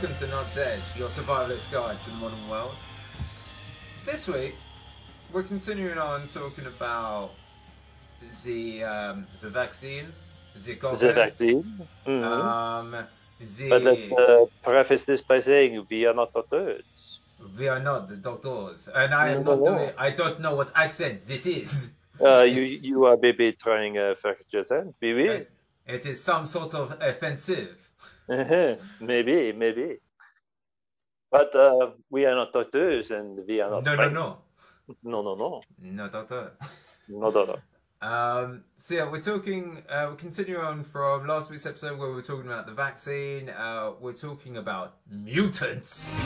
Welcome to Not Dead, your survivalist guide to the modern world. This week, we're continuing on talking about the vaccine, the COVID. The vaccine. Mm-hmm. But let's preface this by saying we are not doctors. We are not the doctors, and I am not doing. I don't know what accent this is. You are maybe trying a accent, maybe. It is some sort of offensive. Maybe. But we are not doctors and we are not... No. No doctor. No doctor. So yeah, we're talking... we'll continue on from last week's episode where we were talking about the vaccine. We're talking about mutants.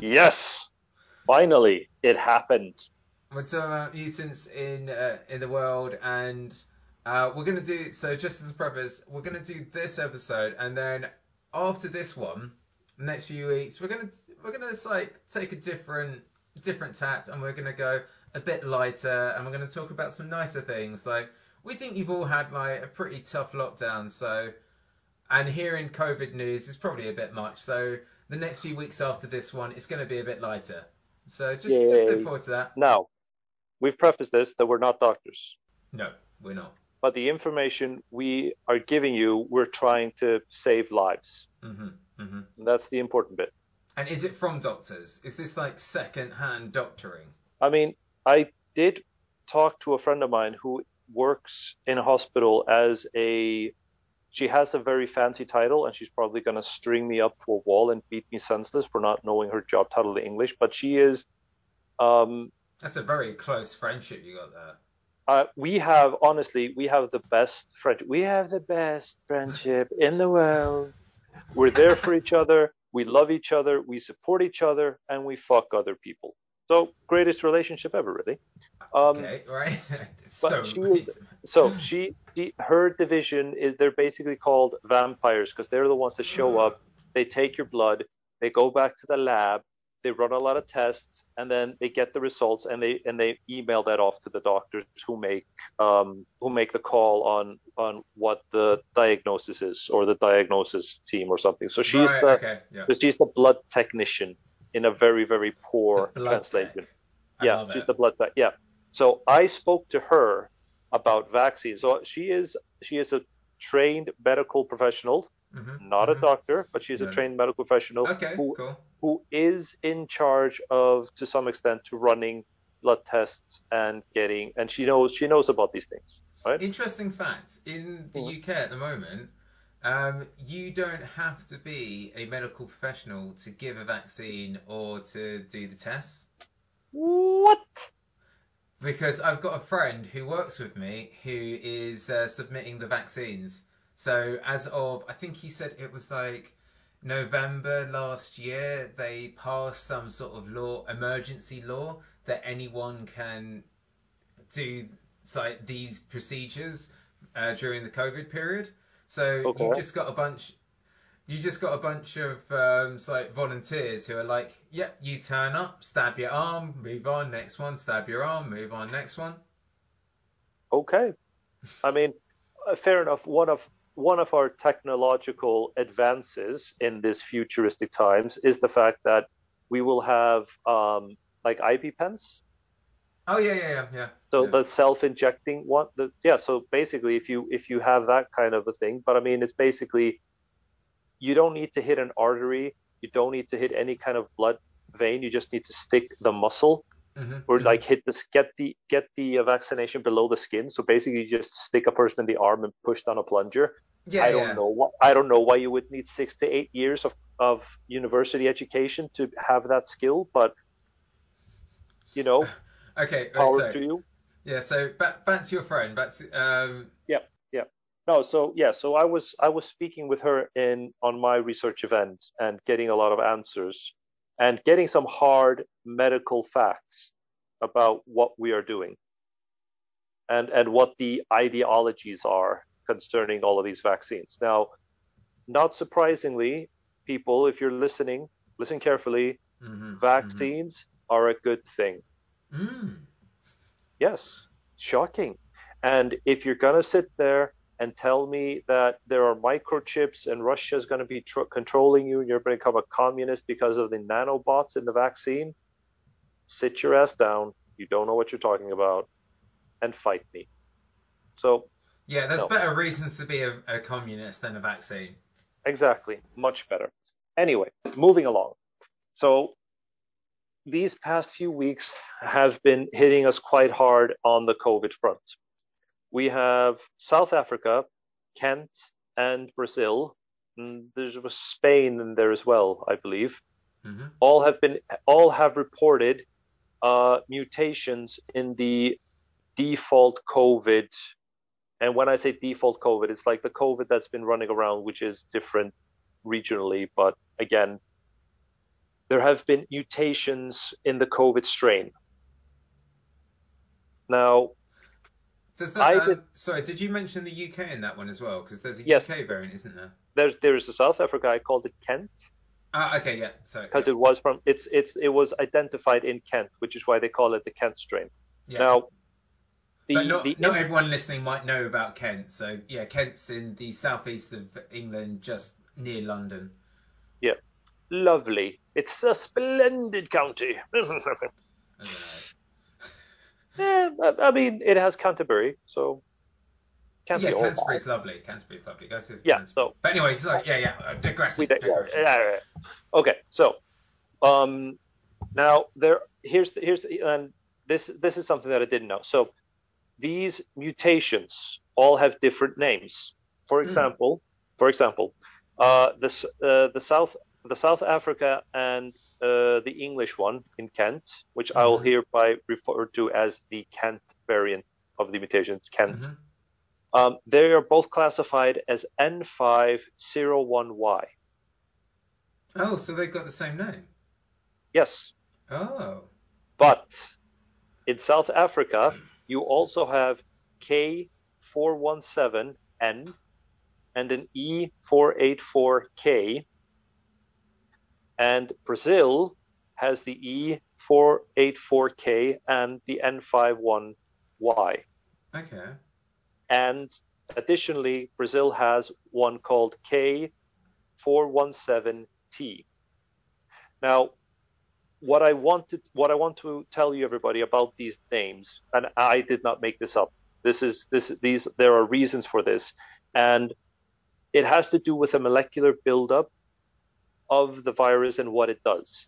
Yes! Finally, it happened. We're talking about mutants in the world and... we're going to do, so just as a preface, we're going to do this episode, and then after this one, next few weeks, we're going to like take a different tact, and we're going to go a bit lighter, and we're going to talk about some nicer things. Like, we think you've all had like a pretty tough lockdown, so, and hearing COVID news is probably a bit much, so the next few weeks after this one, it's going to be a bit lighter. So just look forward to that. Now, we've prefaced this that we're not doctors. No, we're not. But the information we are giving you, we're trying to save lives. Mm-hmm, mm-hmm. And that's the important bit. And is it from doctors? Is this like second-hand doctoring? I mean, I did talk to a friend of mine who works in a hospital as a... She has a very fancy title, and she's probably going to string me up to a wall and beat me senseless for not knowing her job title in English. But she is... that's a very close friendship you got there. We have the best friendship. We have the best friendship in the world. We're there for each other. We love each other. We support each other, and we fuck other people. So greatest relationship ever, really. Okay, right. Her division is they're basically called vampires because they're the ones that show up. They take your blood. They go back to the lab. They run a lot of tests, and then they get the results, and they email that off to the doctors who make the call on what the diagnosis is, or the diagnosis team or something. So she's she's the blood technician in a very, very poor translation. Yeah, she's the blood tech. Yeah. So I spoke to her about vaccines. So she is a trained medical professional. Mm-hmm. Not a doctor, but she's a trained medical professional who is in charge of, to some extent, to running blood tests and getting, and she knows about these things, right? Interesting fact: in the UK at the moment, you don't have to be a medical professional to give a vaccine or to do the tests. What? Because I've got a friend who works with me who is submitting the vaccines. So as of, I think he said it was like November last year, they passed some sort of law, emergency law, that anyone can do like these procedures during the COVID period. So you just got a bunch of like volunteers who are like, yep, you turn up, stab your arm, move on, next one, stab your arm, move on, next one. Okay, I mean, fair enough. One of our technological advances in these futuristic times is the fact that we will have like IP pens. Oh yeah. So the self-injecting one. So basically, if you have that kind of a thing, but I mean, it's basically you don't need to hit an artery, you don't need to hit any kind of blood vein. You just need to stick the muscle. Mm-hmm. Or like get the vaccination below the skin. So basically, you just stick a person in the arm and push down a plunger. I don't know why you would need 6 to 8 years of university education to have that skill, but you know. Okay. Power to you. Yeah. So back to your friend. Back to. Yeah. No. So yeah. So I was speaking with her on my research event and getting a lot of answers. And getting some hard medical facts about what we are doing and what the ideologies are concerning all of these vaccines. Now, not surprisingly, people, if you're listening, listen carefully. Mm-hmm. Vaccines are a good thing. Mm. Yes, shocking. And if you're going to sit there and tell me that there are microchips and Russia is going to be controlling you and you're going to become a communist because of the nanobots in the vaccine, sit your ass down. You don't know what you're talking about, and fight me. So yeah, there's better reasons to be a communist than a vaccine. Exactly. Much better. Anyway, moving along. So these past few weeks have been hitting us quite hard on the COVID front. We have South Africa, Kent, and Brazil. And there's Spain in there as well, I believe. Mm-hmm. All have reported mutations in the default COVID. And when I say default COVID, it's like the COVID that's been running around, which is different regionally. But again, there have been mutations in the COVID strain. Now, did you mention the UK in that one as well? Because there's a UK variant, isn't there? There is a South Africa. I called it Kent. Okay, yeah. Sorry. Because it was identified in Kent, which is why they call it the Kent strain. Yeah. Now, not everyone listening might know about Kent. So yeah, Kent's in the southeast of England, just near London. Yeah, lovely. It's a splendid county. I don't know. Yeah, I mean, it has Canterbury, so Canterbury. Yeah, Canterbury's lovely. Canterbury's lovely. Go to Canterbury. So, but anyway, digressing. Okay, so now here's is something that I didn't know. So these mutations all have different names. For example, the South Africa and the English one in Kent, which I will hereby refer to as the Kent variant of the mutations, Kent. Mm-hmm. They are both classified as N501Y. Oh, so they've got the same name? Yes. Oh. But in South Africa, you also have K417N and an E484K. And Brazil has the E484K and the N51Y. Okay. And additionally, Brazil has one called K417T. Now, what I want to tell you everybody about these names, and I did not make this up. There are reasons for this, and it has to do with a molecular buildup of the virus and what it does,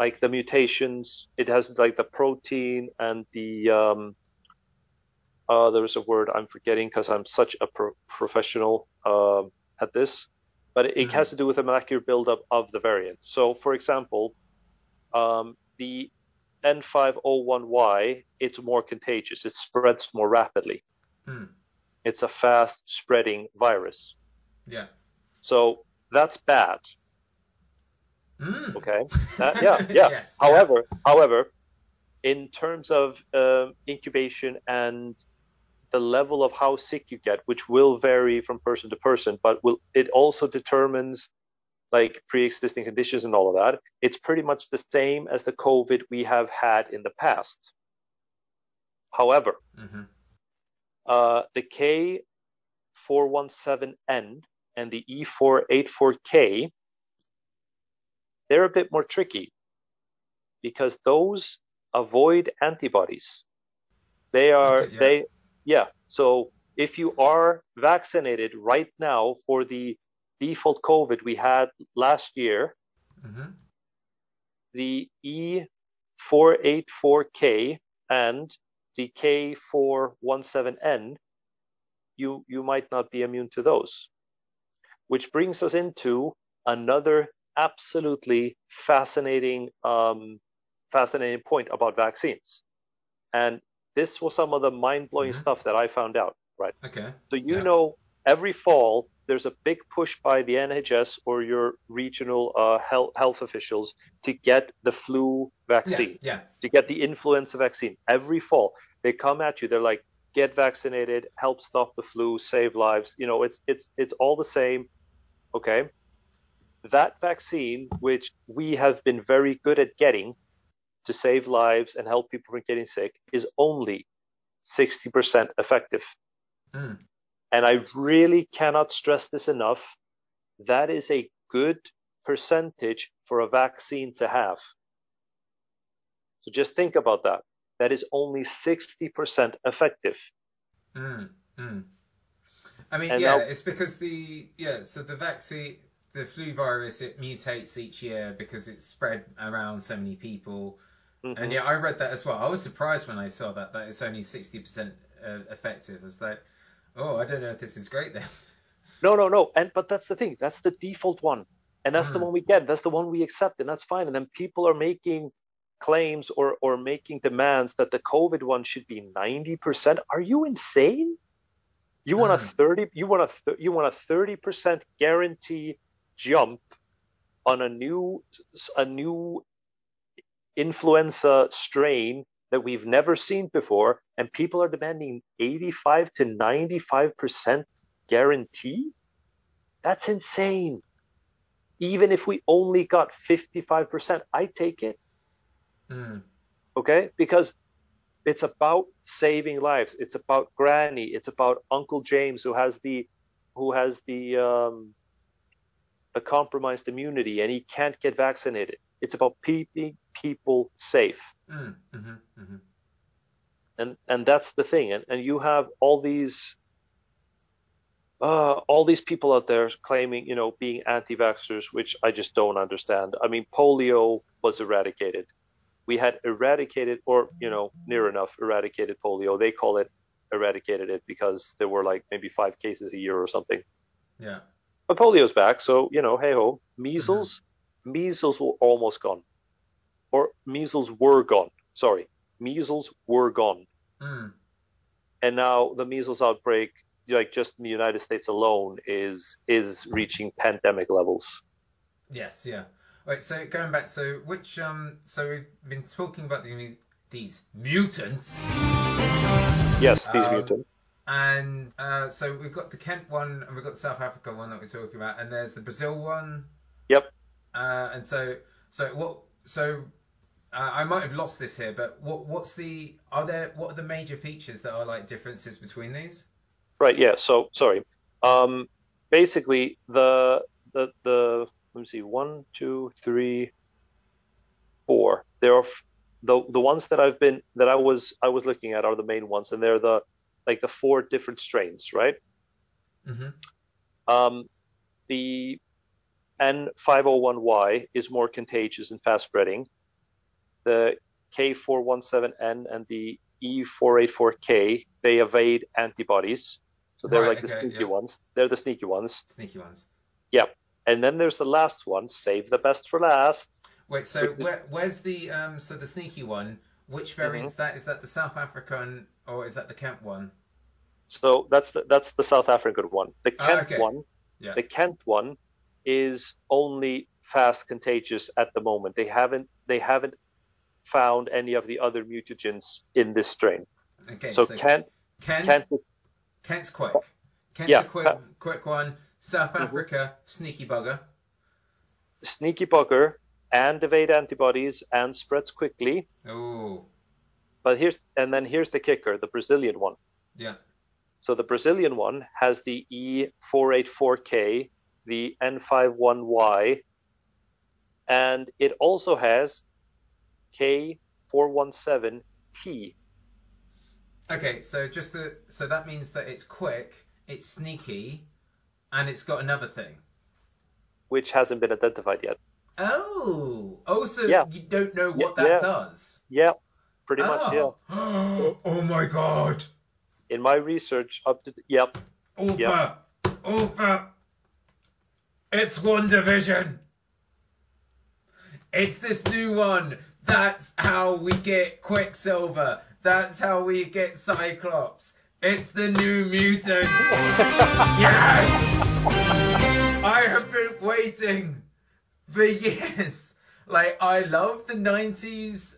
like the mutations. It has like the protein and the there is a word I'm forgetting because I'm such a professional at this, but it has to do with the molecular buildup of the variant. So, for example, the N501Y, it's more contagious. It spreads more rapidly. It's a fast-spreading virus. Yeah. So that's bad. Okay. Yeah. Yes, however, in terms of incubation and the level of how sick you get, which will vary from person to person, but it also determines like pre-existing conditions and all of that. It's pretty much the same as the COVID we have had in the past. However, the K417N and the E484K, they're a bit more tricky because those avoid antibodies. So if you are vaccinated right now for the default COVID we had last year, the E484K and the K417N, you might not be immune to those, which brings us into another absolutely fascinating point about vaccines. And this was some of the mind-blowing stuff that I found out, right? Okay. So know, every fall, there's a big push by the NHS or your regional health officials to get the flu vaccine, to get the influenza vaccine. Every fall, they come at you. They're like, get vaccinated, help stop the flu, save lives. You know, it's all the same. Okay. That vaccine, which we have been very good at getting to save lives and help people from getting sick, is only 60% effective. And I really cannot stress this enough. That is a good percentage for a vaccine to have. So just think about that. That is only 60% effective. I mean, and it's because the vaccine, the flu virus, it mutates each year because it's spread around so many people. And yeah, I read that as well. I was surprised when I saw that it's only 60% effective. I was like, oh, I don't know if this is great then. No. But that's the thing. That's the default one. And that's the one we get. That's the one we accept. And that's fine. And then people are making claims or making demands that the COVID one should be 90%. Are you insane? You want a 30, you want a 30% guarantee jump on a new influenza strain that we've never seen before, and people are demanding 85 to 95% guarantee? That's insane. Even if we only got 55%, I take it. Okay? Because it's about saving lives. It's about Granny. It's about Uncle James who has the compromised immunity and he can't get vaccinated. It's about keeping people safe. And that's the thing. And you have all these people out there claiming, being anti-vaxxers, which I just don't understand. I mean, polio was eradicated. We had eradicated or, near enough eradicated polio. They call it eradicated it because there were like maybe 5 cases a year or something. Yeah. But polio's back. So, hey ho, measles were almost gone. Or measles were gone. Sorry. Measles were gone. And now the measles outbreak, like just in the United States alone, is reaching pandemic levels. Yes. Yeah. Right, so going back, so which so we've been talking about these mutants. Yes, these mutants. And so we've got the Kent one, and we've got the South Africa one that we're talking about, and there's the Brazil one. Yep. And so what? So I might have lost this here, but what are the major features that are like differences between these? Right. Yeah. So sorry. Basically, the let me see. 1, 2, 3, 4. There are the ones that I've been that I was looking at are the main ones, and they're the 4 different strains, right? The N501Y is more contagious and fast spreading. The K417N and the E484K, they evade antibodies, so they're ones. They're the sneaky ones. Yeah. And then there's the last one, save the best for last. Wait, so where's the so the sneaky one? Which variant is that? Is that the South African or is that the Kent one? So that's the South African one. The Kent one. Yeah. The Kent one is only fast contagious at the moment. They haven't found any of the other mutagens in this strain. Okay. So Kent's quick. A quick one. South Africa, sneaky bugger, and evade antibodies and spreads quickly. Oh. But here's the kicker, the Brazilian one. Yeah. So the Brazilian one has the E484K, the N51Y, and it also has K417T. Okay, so so that means that it's quick, it's sneaky. And it's got another thing, which hasn't been identified yet. Oh, so you don't know what that does. Yeah, pretty much. Yeah. Oh my God! In my research, Opa, it's WandaVision. It's this new one. That's how we get Quicksilver. That's how we get Cyclops. It's the new mutant. Yes! I have been waiting for years. Like, I love the 90s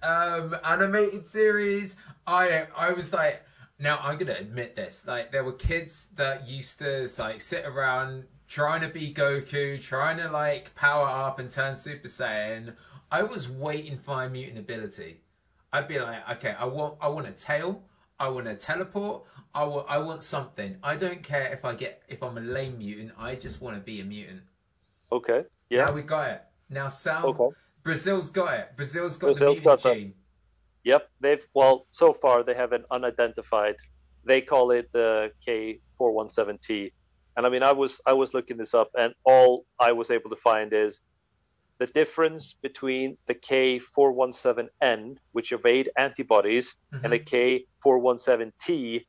animated series. I was like, now I'm going to admit this. Like, there were kids that used to, like, sit around trying to be Goku, trying to, like, power up and turn Super Saiyan. I was waiting for my mutant ability. I'd be like, okay, I want a tail. I want to teleport. I want something. I don't care if I'm a lame mutant. I just want to be a mutant. Okay. Yeah. Now we got it. Now South. Okay. Brazil's got it. Brazil's got the mutant gene. Yep. So far they have an unidentified. They call it the K417T. And I mean, I was looking this up, and all I was able to find is the difference between the K417N, which evade antibodies, mm-hmm. and the K417T,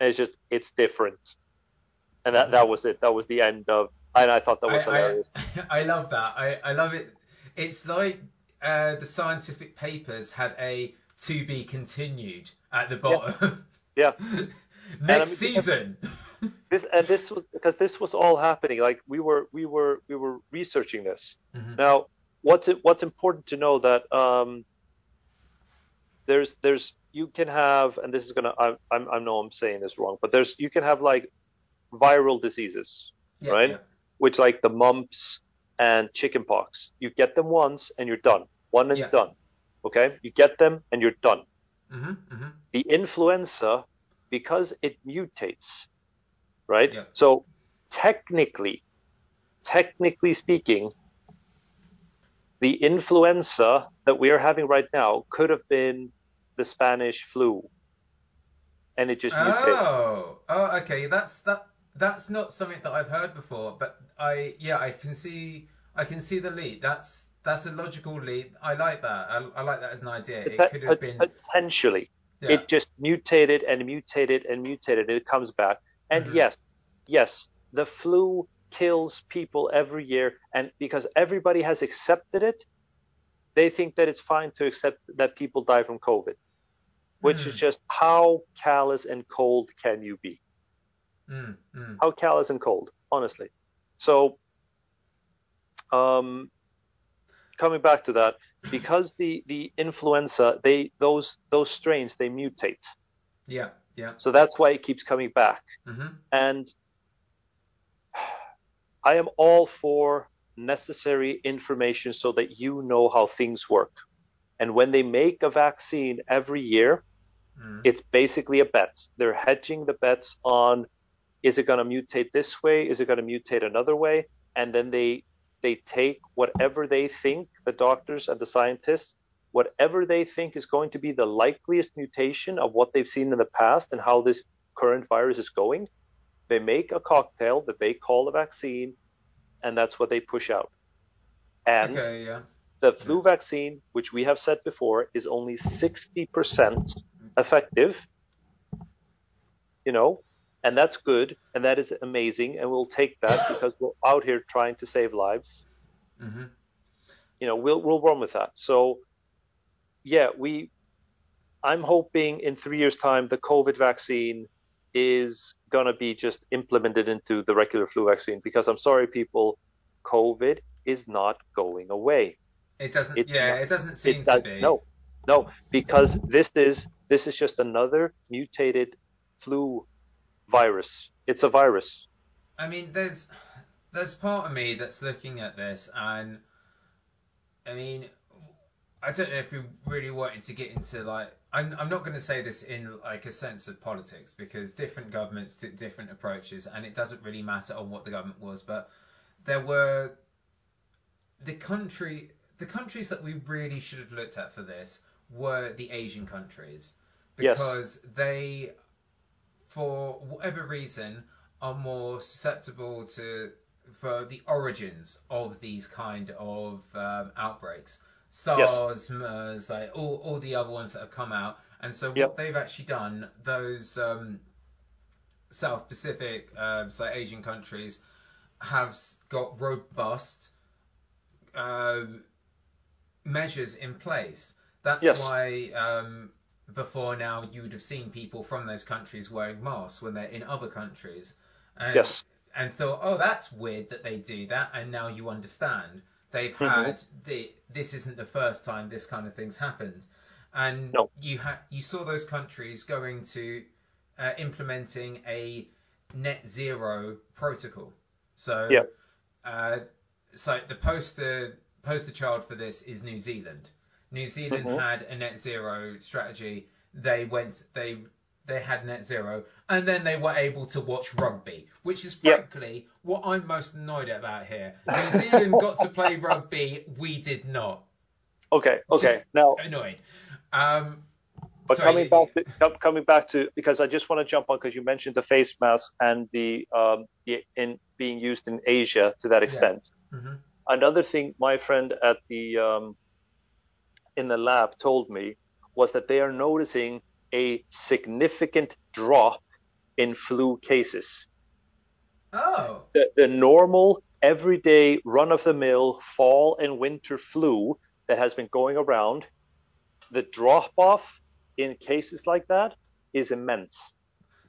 and it's different. And that was it. That was the end of, and I thought that was hilarious. I love that. I love it. It's like the scientific papers had a to be continued at the bottom. Yeah. Yeah. Next season. This was because this was all happening. Like we were researching this. Mm-hmm. Now, what's important to know that there's you can have, and this is gonna I know I'm saying this wrong, but you can have like viral diseases, yeah, right? Yeah. Which like the mumps and chickenpox. You get them once and you're done. One and done. Okay, you get them and you're done. Mm-hmm. Mm-hmm. The influenza, because it mutates. Right. Yeah. So technically speaking, the influenza that we are having right now could have been the Spanish flu. And it just mutated. Oh, okay. That's not something that I've heard before, but I can see the leap. That's a logical leap. I like that. I like that as an idea. It could have been potentially. Yeah. It just mutated and mutated and mutated. It comes back. And mm-hmm. yes, the flu kills people every year. And because everybody has accepted it, they think that it's fine to accept that people die from COVID, which mm-hmm. is just how callous and cold can you be? Mm-hmm. How callous and cold, honestly. So coming back to that, because the influenza, those strains, they mutate. Yeah. Yeah. So that's why it keeps coming back. Mm-hmm. And I am all for necessary information so that you know how things work. And when they make a vaccine every year, mm-hmm. it's basically a bet. They're hedging the bets on, is it going to mutate this way? Is it going to mutate another way? And then they take whatever they think, the doctors and the scientists, whatever they think is going to be the likeliest mutation of what they've seen in the past and how this current virus is going, they make a cocktail that they call a vaccine, and that's what they push out. And okay, yeah. The flu vaccine, which we have said before, is only 60% effective, and that's good, and that is amazing, and we'll take that because we're out here trying to save lives. Mm-hmm. We'll run with that. So, yeah, I'm hoping in 3 years' time the COVID vaccine is going to be just implemented into the regular flu vaccine, because I'm sorry, people, COVID is not going away. It doesn't seem to be. No, because this is just another mutated flu virus. It's a virus. I mean, there's part of me that's looking at this, and I mean, I don't know if we really wanted to get into I'm not going to say this in like a sense of politics, because different governments took different approaches and it doesn't really matter on what the government was, but there were the countries that we really should have looked at for this were the Asian countries, because they, for whatever reason, are more susceptible for the origins of these kind of outbreaks. SARS, MERS, like all the other ones that have come out. And so what they've actually done, those South Pacific, Asian countries, have got robust measures in place. That's why before now you would have seen people from those countries wearing masks when they're in other countries. And thought, oh, that's weird that they do that. And now you understand. They've had this isn't the first time this kind of thing's happened, and you saw those countries going to implementing a net zero protocol. So, the poster child for this is New Zealand. New Zealand had a net zero strategy. they had net zero, and then they were able to watch rugby, which is frankly what I'm most annoyed about here. New Zealand got to play rugby, we did not. Okay. Just now annoyed. But sorry, coming back to because I just want to jump on, because you mentioned the face mask and the in being used in Asia to that extent. Yeah. Mm-hmm. Another thing my friend at the in the lab told me was that they are noticing a significant drop in flu cases. Oh. The normal, everyday, run-of-the-mill fall and winter flu that has been going around, the drop-off in cases like that is immense.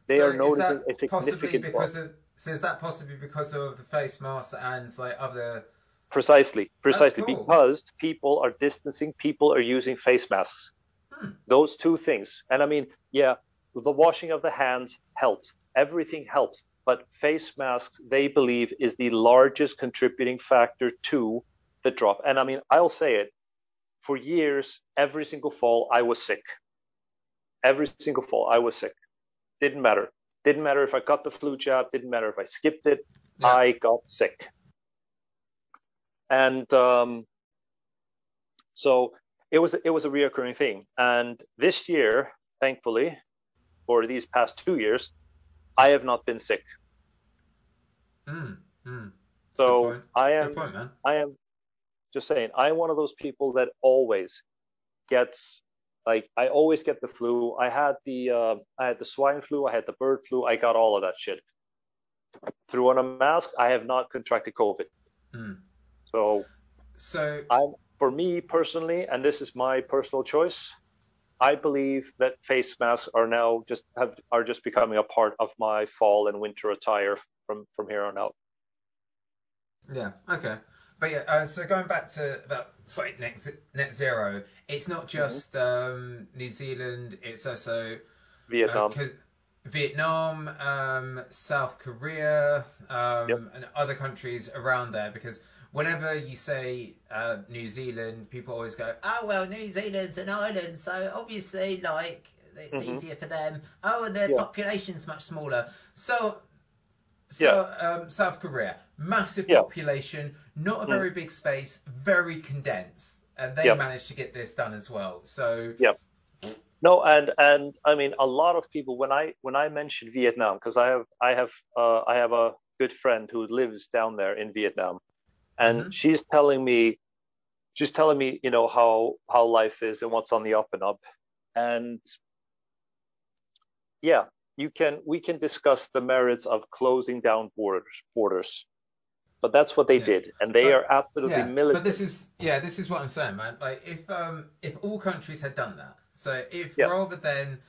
They are noticing a significant drop. So is that possibly because of the face masks and like other... Precisely. Cool. Because people are distancing, people are using face masks. Hmm. Those two things. And I mean, the washing of the hands helps. Everything helps. But face masks, they believe, is the largest contributing factor to the drop. And I mean, I'll say it. For years, every single fall, I was sick. Didn't matter. Didn't matter if I got the flu jab. Didn't matter if I skipped it. Yeah. I got sick. And so it was a reoccurring thing. And this year, thankfully, for these past 2 years, I have not been sick. So I am just saying, I'm one of those people that always gets, like, I always get the flu. I had the swine flu. I had the bird flu. I got all of that shit. Through on a mask, I have not contracted COVID. Mm. So for me personally, and this is my personal choice, I believe that face masks are now just becoming a part of my fall and winter attire from here on out. Yeah. Okay. But yeah. So going back to about site net zero, it's not just New Zealand. It's also Vietnam. South Korea, and other countries around there, because whenever you say New Zealand, people always go, oh, well, New Zealand's an island, so obviously, like, it's easier for them. Oh, and their population's much smaller. So South Korea, massive population, not a very big space, very condensed. And they managed to get this done as well. So... Yep. No, and I mean, a lot of people, when I mention Vietnam, because I have a good friend who lives down there in Vietnam, and she's telling me, you know, how life is and what's on the up and up, and we can discuss the merits of closing down borders. But that's what they did, and they are absolutely militant. But this is what I'm saying, man. Like, if all countries had done that, so if rather than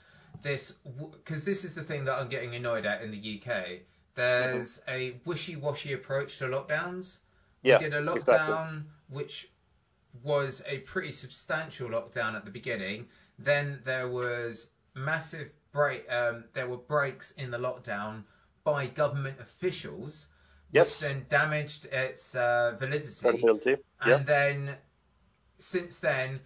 this, because this is the thing that I'm getting annoyed at in the UK. There's a wishy-washy approach to lockdowns. Yeah, we did a lockdown which was a pretty substantial lockdown at the beginning. Then there was massive break. There were breaks in the lockdown by government officials. Yes. Which then damaged its validity. And then since then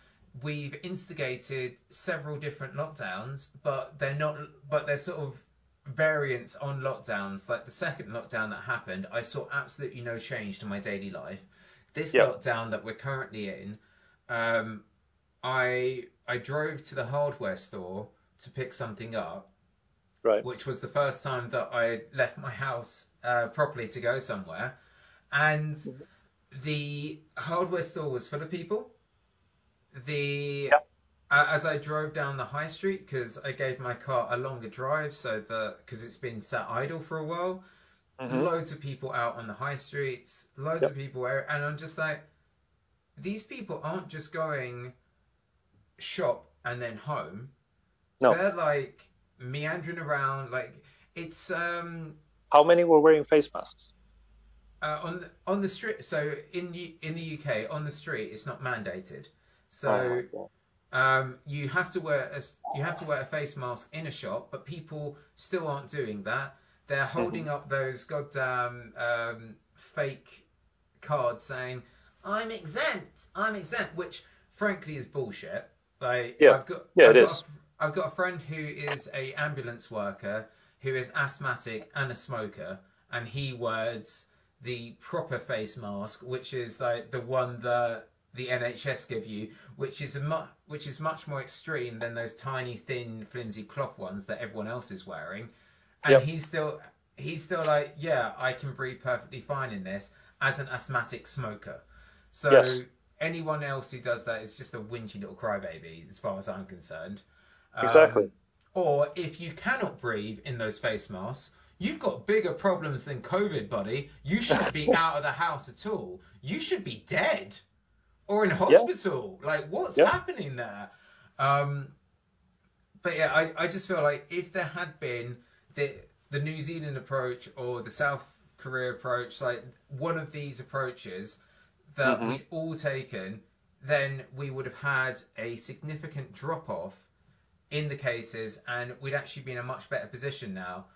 we've instigated several different lockdowns, but they're sort of variants on lockdowns. Like the second lockdown that happened, I saw absolutely no change to my daily life. This lockdown that we're currently in, I drove to the hardware store to pick something up. Right. Which was the first time that I left my house properly to go somewhere. And the hardware store was full of people. As I drove down the high street, because I gave my car a longer drive, because it's been sat idle for a while, loads of people out on the high streets, loads of people. And I'm just like, these people aren't just going shop and then home. No. They're like... meandering around, like it's how many were wearing face masks on the street? So in the UK, on the street it's not mandated, so you have to wear a face mask in a shop, but people still aren't doing that. They're holding up those goddamn fake cards saying I'm exempt, which frankly is bullshit. Like I've got I've got a friend who is an ambulance worker who is asthmatic and a smoker, and he wears the proper face mask, which is like the one that the NHS give you, which is much more extreme than those tiny, thin, flimsy cloth ones that everyone else is wearing. And yep. he's still like, yeah, I can breathe perfectly fine in this as an asthmatic smoker. So yes. Anyone else who does that is just a whingy little crybaby, as far as I'm concerned. Exactly. Or if you cannot breathe in those face masks, you've got bigger problems than COVID, buddy. You shouldn't be out of the house at all. You should be dead. Or in hospital, like what's happening there? But yeah, I just feel like if there had been the New Zealand approach or the South Korea approach, like one of these approaches that we'd all taken, then we would have had a significant drop off in the cases, and we'd actually be in a much better position now.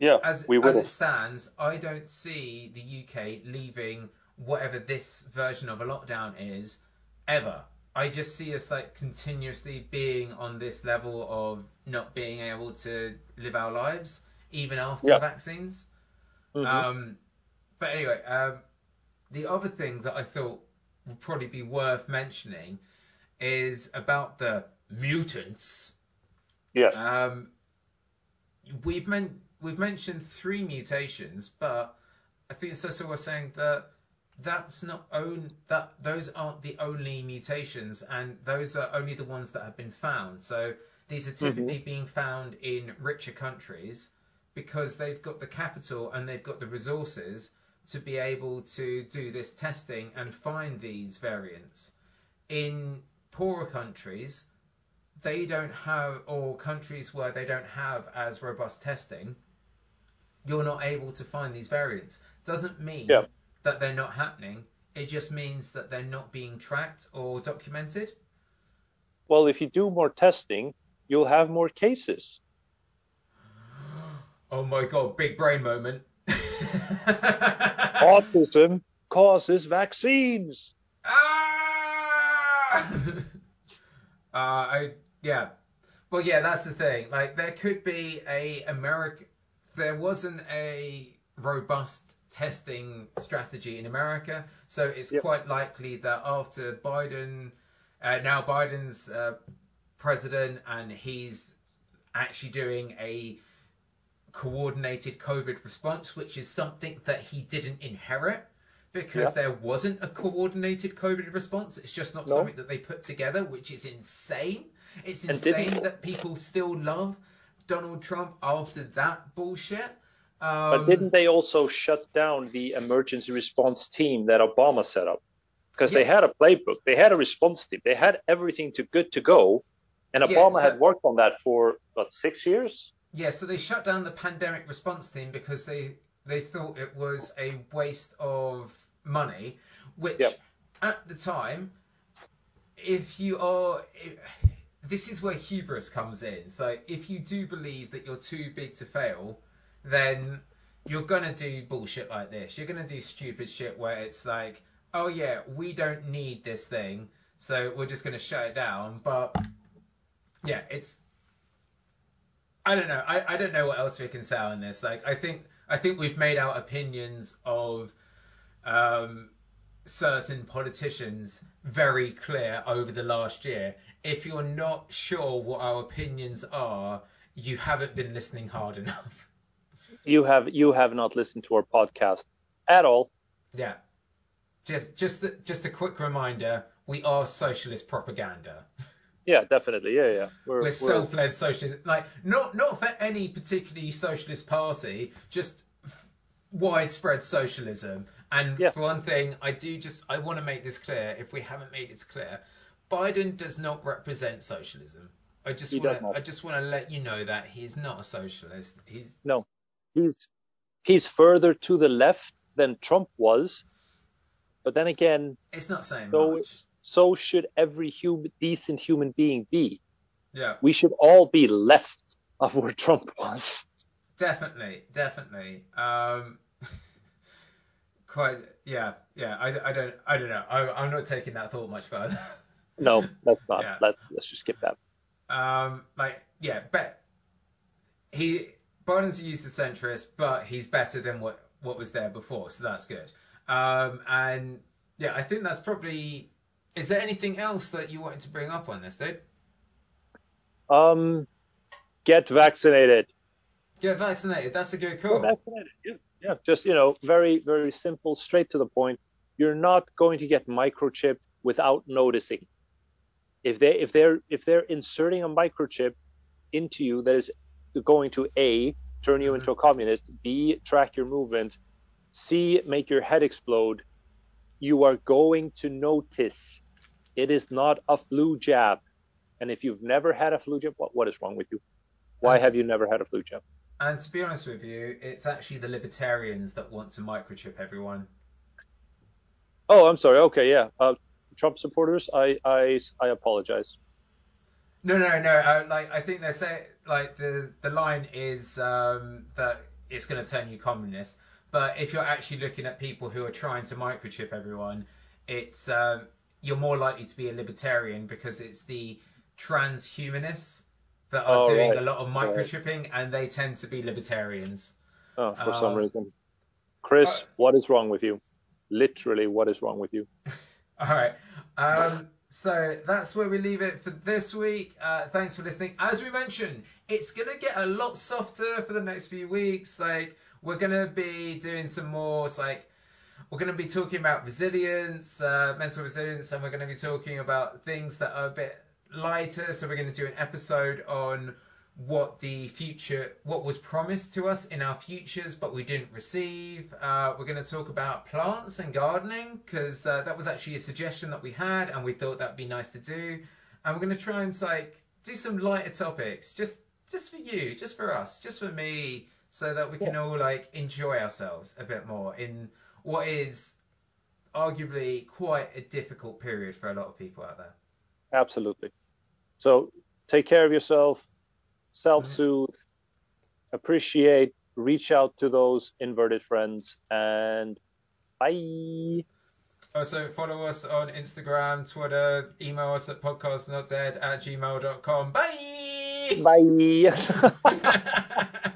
Yeah, as it stands, I don't see the UK leaving whatever this version of a lockdown is ever. I just see us like continuously being on this level of not being able to live our lives even after the vaccines. But anyway, the other thing that I thought would probably be worth mentioning is about the mutants. Yes. We've mentioned 3 mutations, but I think it's also worth saying that those aren't the only mutations, and those are only the ones that have been found. So these are typically being found in richer countries because they've got the capital and they've got the resources to be able to do this testing and find these variants. In poorer countries, they don't have, or countries where they don't have as robust testing, you're not able to find these variants. Doesn't mean that they're not happening. It just means that they're not being tracked or documented. Well, if you do more testing, you'll have more cases. Oh my God, big brain moment. Autism causes vaccines. Ah! That's the thing. Like, there could be there wasn't a robust testing strategy in America, so it's quite likely that after Biden's president, and he's actually doing a coordinated COVID response, which is something that he didn't inherit because there wasn't a coordinated COVID response. It's just not something that they put together, which is insane. It's insane that people still love Donald Trump after that bullshit. But didn't they also shut down the emergency response team that Obama set up? Because they had a playbook, they had a response team, they had everything good to go, and Obama had worked on that for, what, 6 years? Yeah, so they shut down the pandemic response team because they thought it was a waste of money, which at the time, this is where hubris comes in. So if you do believe that you're too big to fail, then you're going to do bullshit like this. You're going to do stupid shit where it's like, oh, yeah, we don't need this thing, so we're just going to shut it down. But, yeah, it's... I don't know. I don't know what else we can say on this. Like, I think we've made our opinions of certain politicians very clear over the last year. If you're not sure what our opinions are, you haven't been listening hard enough. You have not listened to our podcast at all. Yeah. Just a quick reminder, we are socialist propaganda. Yeah, definitely. Yeah. We're self-led socialist, like not for any particularly socialist party, just widespread socialism. And for one thing, I want to make this clear, if we haven't made it clear, Biden does not represent socialism. I just want to let you know that he's not a socialist. He's further to the left than Trump was, but then again, it's not saying much. So should every decent human being be. Yeah, we should all be left of where Trump was. Definitely. I don't know. I'm not taking that thought much further. No, that's not. Yeah. Let's just skip that. yeah, but Biden's used the centrist, but he's better than what was there before, so that's good. And yeah, I think that's probably. Is there anything else that you wanted to bring up on this, Dave? Get vaccinated. Get vaccinated. That's a good call. Get vaccinated. Yeah. Just, you know, very, very simple, straight to the point. You're not going to get microchipped without noticing. If they're inserting a microchip into you that is going to A, turn you into a communist, B, track your movements, C, make your head explode, you are going to notice. It is not a flu jab. And if you've never had a flu jab, what is wrong with you? Why have you never had a flu jab? And to be honest with you, it's actually the libertarians that want to microchip everyone. Oh, I'm sorry. Okay, yeah. Trump supporters, I apologize. No. I think they say, like, the line is that it's going to turn you communist. But if you're actually looking at people who are trying to microchip everyone, it's you're more likely to be a libertarian because it's the transhumanists that are doing a lot of microchipping, and they tend to be libertarians. Oh, for some reason. Chris, what is wrong with you? Literally, what is wrong with you? All right. So that's where we leave it for this week. Thanks for listening. As we mentioned, it's going to get a lot softer for the next few weeks. Like, we're going to be doing some more, like, we're going to be talking about resilience, mental resilience, and we're going to be talking about things that are a bit lighter. So we're going to do an episode on what was promised to us in our futures but we didn't receive. We're going to talk about plants and gardening, because that was actually a suggestion that we had and we thought that'd be nice to do. And we're going to try and, like, do some lighter topics just for you, just for us, just for me, so that we can all, like, enjoy ourselves a bit more in what is arguably quite a difficult period for a lot of people out there. Absolutely. So take care of yourself, self-soothe, appreciate, reach out to those inverted friends, and bye. Also, follow us on Instagram, Twitter, email us at podcastnotdead@gmail.com. Bye! Bye!